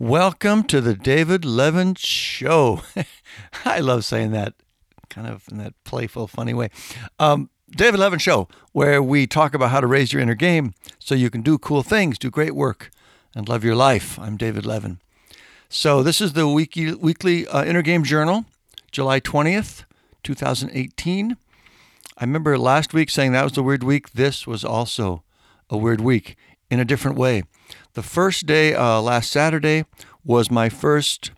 Welcome to the David Levin Show. I love saying that kind of in that playful, funny way. David Levin Show, where we talk about how to raise your inner game so you can do cool things, do great work, and love your life. I'm David Levin. So this is the weekly Inner Game Journal, July 20th, 2018. I remember last week saying that was the weird week. This was also a weird week in a different way. The first day, last Saturday, was my first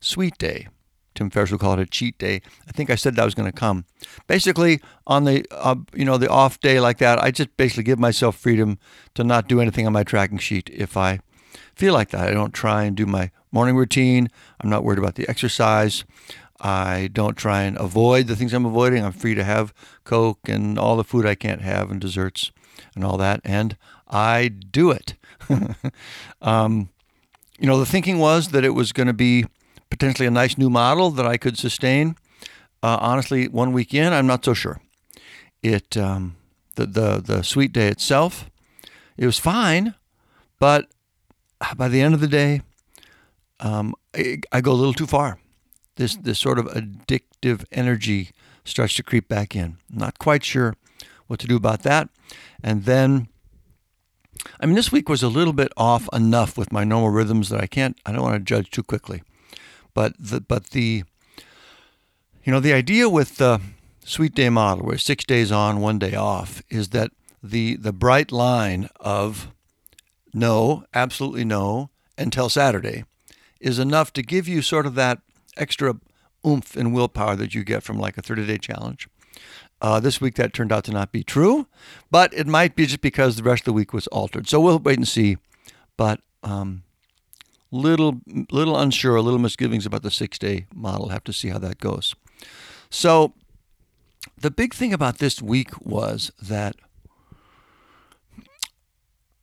sweet day. Tim Ferriss would call it a cheat day. I think I said that I was going to come. Basically, on the off day like that, I just basically give myself freedom to not do anything on my tracking sheet if I feel like that. I don't try and do my morning routine. I'm not worried about the exercise. I don't try and avoid the things I'm avoiding. I'm free to have Coke and all the food I can't have and desserts and all that, and I do it. The thinking was that it was going to be potentially a nice new model that I could sustain. Honestly, one week in, I'm not so sure. The sweet day itself, it was fine, but by the end of the day, I go a little too far. This sort of addictive energy starts to creep back in. Not quite sure what to do about that. And then, this week was a little bit off enough with my normal rhythms that I don't want to judge too quickly. But the idea with the sweet day model, where 6 days on, 1 day off, is that the bright line of no, absolutely no, until Saturday is enough to give you sort of that extra oomph and willpower that you get from like a 30-day challenge. This week that turned out to not be true, but it might be just because the rest of the week was altered. So we'll wait and see, but little unsure, a little misgivings about the 6-day model. Have to see how that goes. So the big thing about this week was that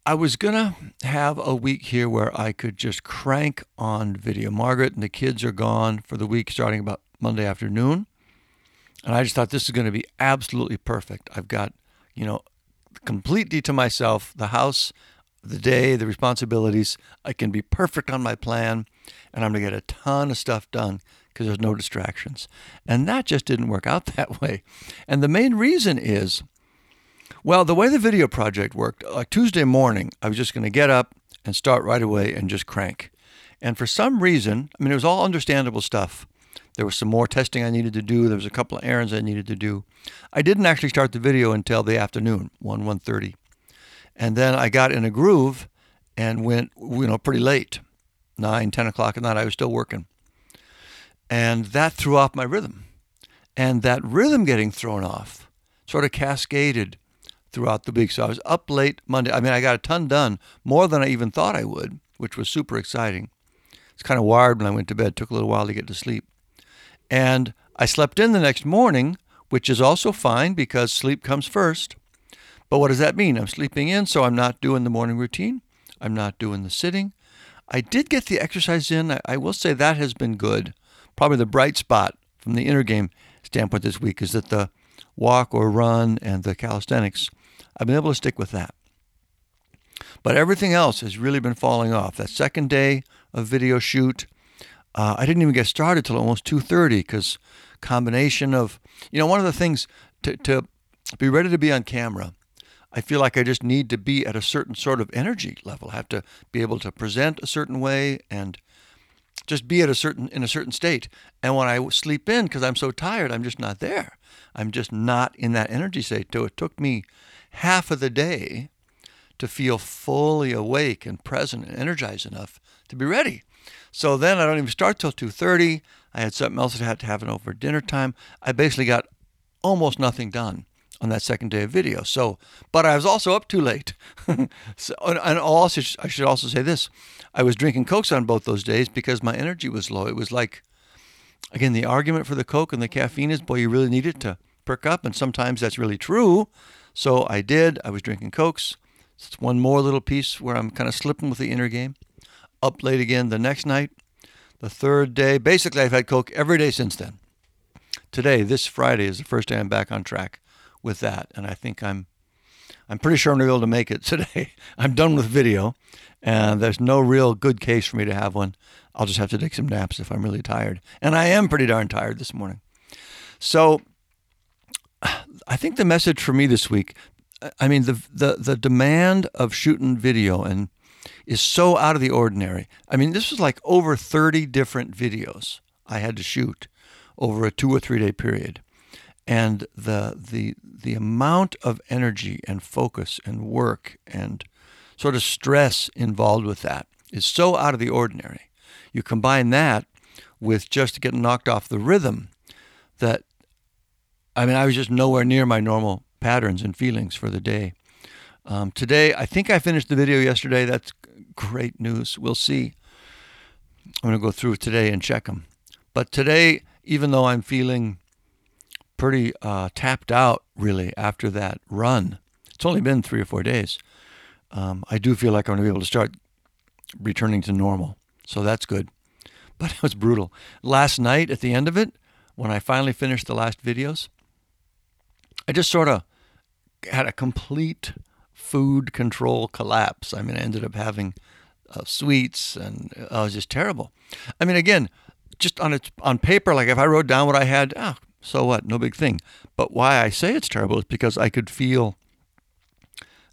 I was going to have a week here where I could just crank on video. Margaret and the kids are gone for the week starting about Monday afternoon. And I just thought this is going to be absolutely perfect. I've got, completely to myself, the house, the day, the responsibilities. I can be perfect on my plan, and I'm going to get a ton of stuff done because there's no distractions. And that just didn't work out that way. And the main reason is, well, the way the video project worked, like Tuesday morning, I was just going to get up and start right away and just crank. And for some reason, it was all understandable stuff. There was some more testing I needed to do. There was a couple of errands I needed to do. I didn't actually start the video until the afternoon, 1:30. And then I got in a groove and went, pretty late, 9, 10 o'clock at night. I was still working. And that threw off my rhythm. And that rhythm getting thrown off sort of cascaded throughout the week. So I was up late Monday. I got a ton done, more than I even thought I would, which was super exciting. It's kind of wired when I went to bed. It took a little while to get to sleep. And I slept in the next morning, which is also fine because sleep comes first. But what does that mean? I'm sleeping in, so I'm not doing the morning routine. I'm not doing the sitting. I did get the exercise in. I will say that has been good. Probably the bright spot from the inner game standpoint this week is that the walk or run and the calisthenics, I've been able to stick with that. But everything else has really been falling off. That second day of video shoot, I didn't even get started till almost 2:30 because combination of, one of the things to be ready to be on camera, I feel like I just need to be at a certain sort of energy level. I have to be able to present a certain way and just be at in a certain state. And when I sleep in, because I'm so tired, I'm just not there. I'm just not in that energy state. So it took me half of the day to feel fully awake and present and energized enough to be ready. So then I don't even start till 2:30. I had something else that I had to happen over dinner time. I basically got almost nothing done on that second day of video. So, but I was also up too late. I should also say this. I was drinking Cokes on both those days because my energy was low. It was like, again, the argument for the Coke and the caffeine is, boy, you really need it to perk up. And sometimes that's really true. So I did. I was drinking Cokes. It's one more little piece where I'm kind of slipping with the inner game. Up late again the next night, the third day. Basically, I've had Coke every day since then. Today, this Friday, is the first day I'm back on track with that, and I think I'm I'm pretty sure I'm going to be able to make it today. I'm done with video, and there's no real good case for me to have one. I'll just have to take some naps if I'm really tired. And I am pretty darn tired this morning. So I think the message for me this week, I mean, the demand of shooting video and is so out of the ordinary. I mean, this was like over 30 different videos I had to shoot over a 2 or 3 day period. And the amount of energy and focus and work and sort of stress involved with that is so out of the ordinary. You combine that with just getting knocked off the rhythm that, I mean, I was just nowhere near my normal patterns and feelings for the day. Today, I think I finished the video yesterday. That's great news. We'll see. I'm going to go through today and check them. But today, even though I'm feeling pretty tapped out, really, after that run, it's only been 3 or 4 days, I do feel like I'm going to be able to start returning to normal. So that's good. But it was brutal. Last night, at the end of it, when I finally finished the last videos, I just sort of had a complete food control collapse. I mean, I ended up having sweets, and it was just terrible. I mean, again, just on paper, like if I wrote down what I had, so what? No big thing. But why I say it's terrible is because I could feel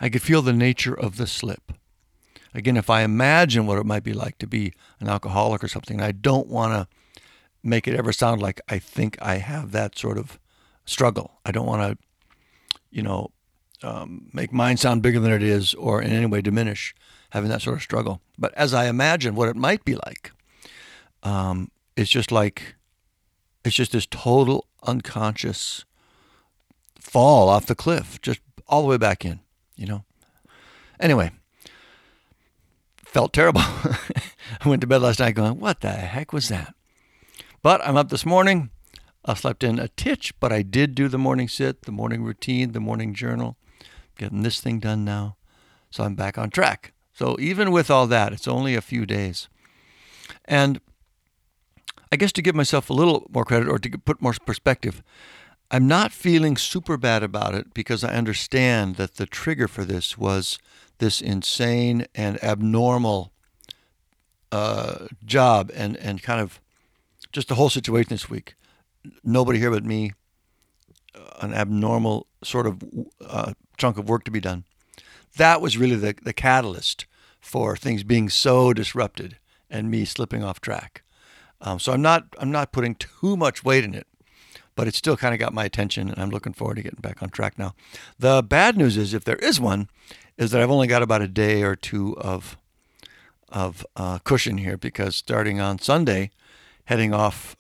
the nature of the slip. Again, if I imagine what it might be like to be an alcoholic or something, I don't want to make it ever sound like I think I have that sort of struggle. I don't want to, make mine sound bigger than it is or in any way diminish having that sort of struggle. But as I imagine what it might be like, it's just this total unconscious fall off the cliff, just all the way back in, Anyway, felt terrible. I went to bed last night going, what the heck was that? But I'm up this morning. I slept in a titch, but I did do the morning sit, the morning routine, the morning journal. Getting this thing done now. So I'm back on track. So even with all that, it's only a few days. And I guess to give myself a little more credit or to put more perspective, I'm not feeling super bad about it because I understand that the trigger for this was this insane and abnormal job and kind of just the whole situation this week. Nobody here but me, an abnormal sort of chunk of work to be done. That was really the catalyst for things being so disrupted and me slipping off track. So I'm not putting too much weight in it, but it still kind of got my attention, and I'm looking forward to getting back on track now. The bad news is, if there is one, is that I've only got about a day or two of cushion here, because starting on Sunday, heading off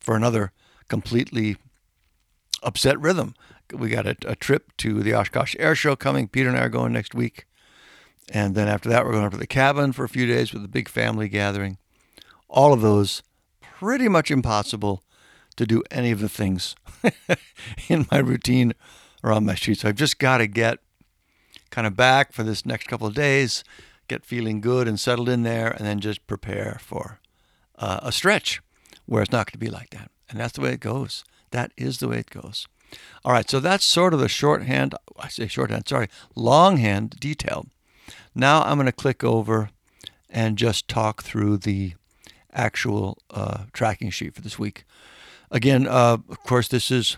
for another completely upset rhythm. We got a trip to the Oshkosh Air Show coming. Peter and I are going next week, and then after that, we're going up to the cabin for a few days with a big family gathering. All of those pretty much impossible to do any of the things in my routine or on my sheet. So I've just got to get kind of back for this next couple of days, get feeling good and settled in there, and then just prepare for a stretch where it's not going to be like that. And that's the way it goes. That is the way it goes. All right, so that's sort of the longhand detail. Now I'm going to click over and just talk through the actual tracking sheet for this week. Again, of course, this is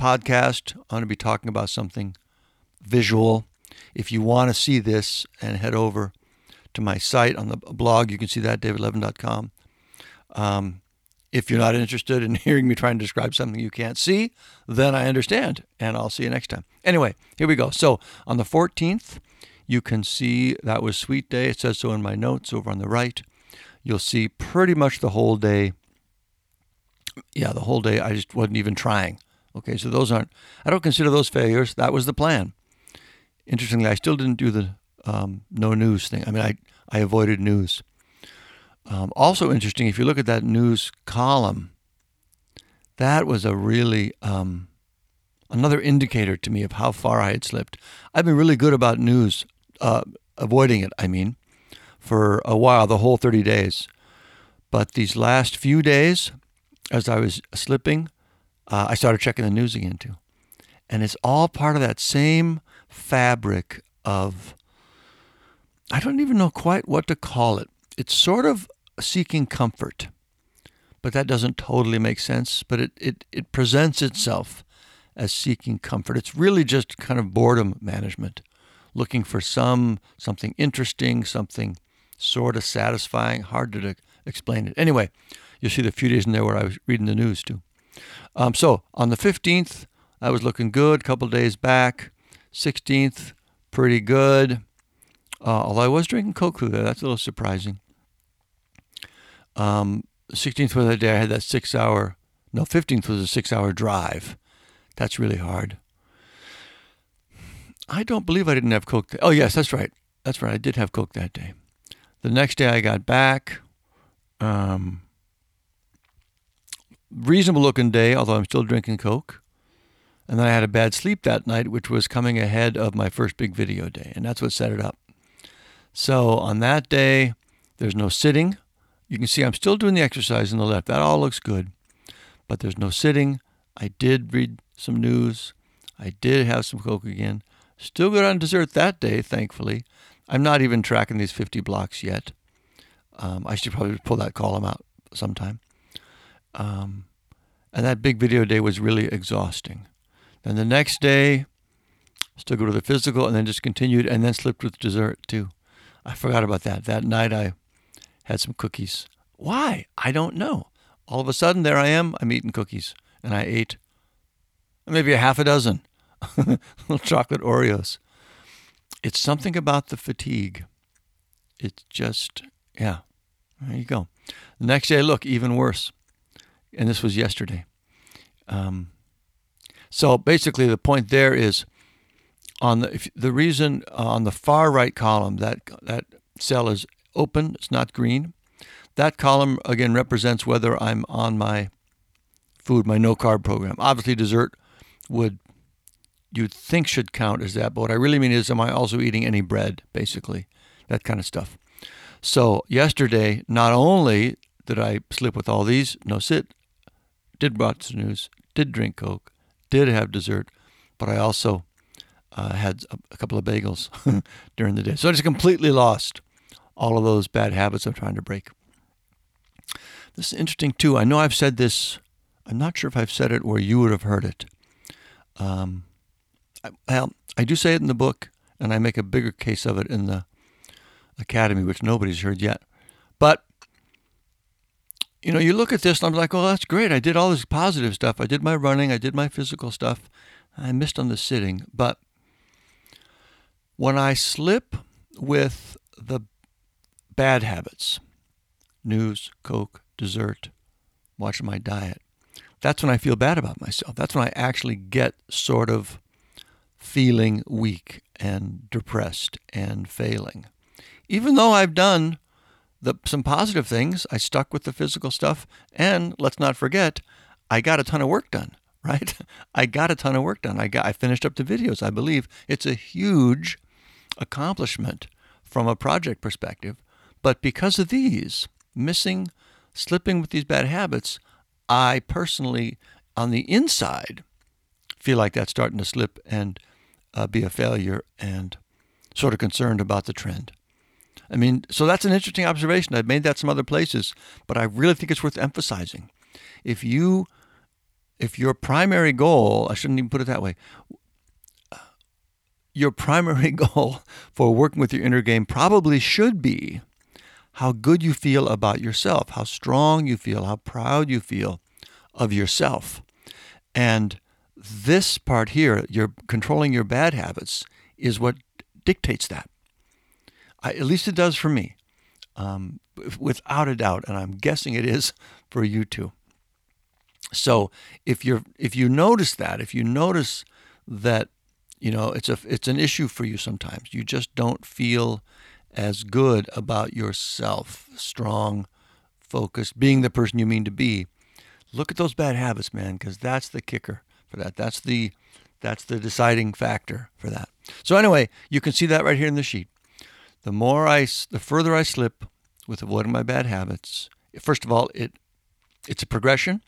podcast. I'm going to be talking about something visual. If you want to see this, and head over to my site on the blog, you can see that, davidlevin.com. If you're not interested in hearing me trying to describe something you can't see, then I understand, and I'll see you next time. Anyway, here we go. So on the 14th, you can see that was Sweet Day. It says so in my notes over on the right. You'll see pretty much the whole day. Yeah, the whole day. I just wasn't even trying. Okay, so I don't consider those failures. That was the plan. Interestingly, I still didn't do the no news thing. I mean, I avoided news. Also interesting, if you look at that news column, that was a really another indicator to me of how far I had slipped. I've been really good about news, avoiding it, I mean, for a while, the whole 30 days. But these last few days, as I was slipping, I started checking the news again too. And it's all part of that same fabric of, I don't even know quite what to call it. It's sort of seeking comfort, but that doesn't totally make sense. But it presents itself as seeking comfort. It's really just kind of boredom management, looking for something interesting, something sort of satisfying, hard to explain it. Anyway, you'll see the few days in there where I was reading the news too. So on the 15th, I was looking good a couple days back. 16th, pretty good. Although I was drinking Coke through there. That's a little surprising. 16th was the day I had that 6 hour, no, 15th was a 6 hour drive. That's really hard. I don't believe I didn't have Coke. Oh, yes, that's right. That's right. I did have Coke that day. The next day I got back. Reasonable looking day, although I'm still drinking Coke. And then I had a bad sleep that night, which was coming ahead of my first big video day. And that's what set it up. So on that day, there's no sitting. You can see I'm still doing the exercise on the left. That all looks good. But there's no sitting. I did read some news. I did have some Coke again. Still good on dessert that day, thankfully. I'm not even tracking these 50 blocks yet. I should probably pull that column out sometime. And that big video day was really exhausting. Then the next day, still go to the physical and then just continued and then slipped with dessert too. I forgot about that. That night I had some cookies. Why? I don't know. All of a sudden, there I am. I'm eating cookies. And I ate maybe a half a dozen little chocolate Oreos. It's something about the fatigue. It's just, yeah, there you go. The next day, look, even worse. And this was yesterday. So basically the point there is on the reason on the far right column, that cell is open, it's not green. That column, again, represents whether I'm on my food, my no-carb program. Obviously, dessert you'd think should count as that, but what I really mean is, am I also eating any bread, basically, that kind of stuff. So yesterday, not only did I slip with all these, no sit, did watch the news, did drink Coke, did have dessert, but I also had a couple of bagels during the day. So I just completely lost all of those bad habits I'm trying to break. This is interesting, too. I know I've said this. I'm not sure if I've said it where you would have heard it. I do say it in the book, and I make a bigger case of it in the Academy, which nobody's heard yet. But, you know, you look at this, and I'm like, well, that's great. I did all this positive stuff. I did my running. I did my physical stuff. I missed on the sitting. But when I slip with the bad habits, news, Coke, dessert, watching my diet, that's when I feel bad about myself. That's when I actually get sort of feeling weak and depressed and failing. Even though I've done some positive things, I stuck with the physical stuff, and let's not forget, I got a ton of work done, right? I finished up the videos, I believe. It's a huge accomplishment from a project perspective. But because of these, slipping with these bad habits, I personally, on the inside, feel like that's starting to slip and be a failure and sort of concerned about the trend. I mean, so that's an interesting observation. I've made that some other places, but I really think it's worth emphasizing. If your primary goal, I shouldn't even put it that way, your primary goal for working with your inner game probably should be how good you feel about yourself, how strong you feel, how proud you feel of yourself. And this part here, you're controlling your bad habits, is what dictates that. At least it does for me, without a doubt, and I'm guessing it is for you too. So if you notice that, you know, it's an issue for you sometimes, you just don't feel as good about yourself, strong, focused, being the person you mean to be. Look at those bad habits, man, because that's the kicker for that. That's the deciding factor for that. So anyway, you can see that right here in the sheet. The further I slip with avoiding my bad habits. First of all, it's a progression.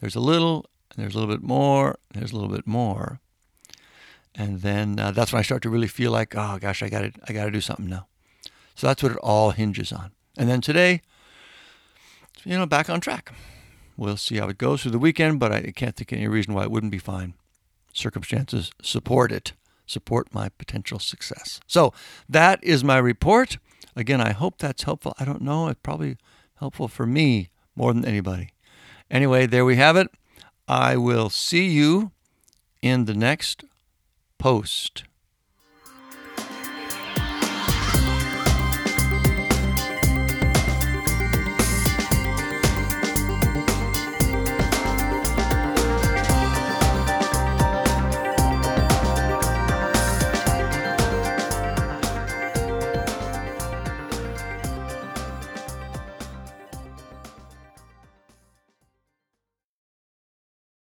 There's a little, and there's a little bit more, and there's a little bit more. And then that's when I start to really feel like, oh gosh, I got to do something now. So that's what it all hinges on. And then today, you know, back on track. We'll see how it goes through the weekend, but I can't think of any reason why it wouldn't be fine. Circumstances support it, support my potential success. So that is my report. Again, I hope that's helpful. I don't know. It's probably helpful for me more than anybody. Anyway, there we have it. I will see you in the next post.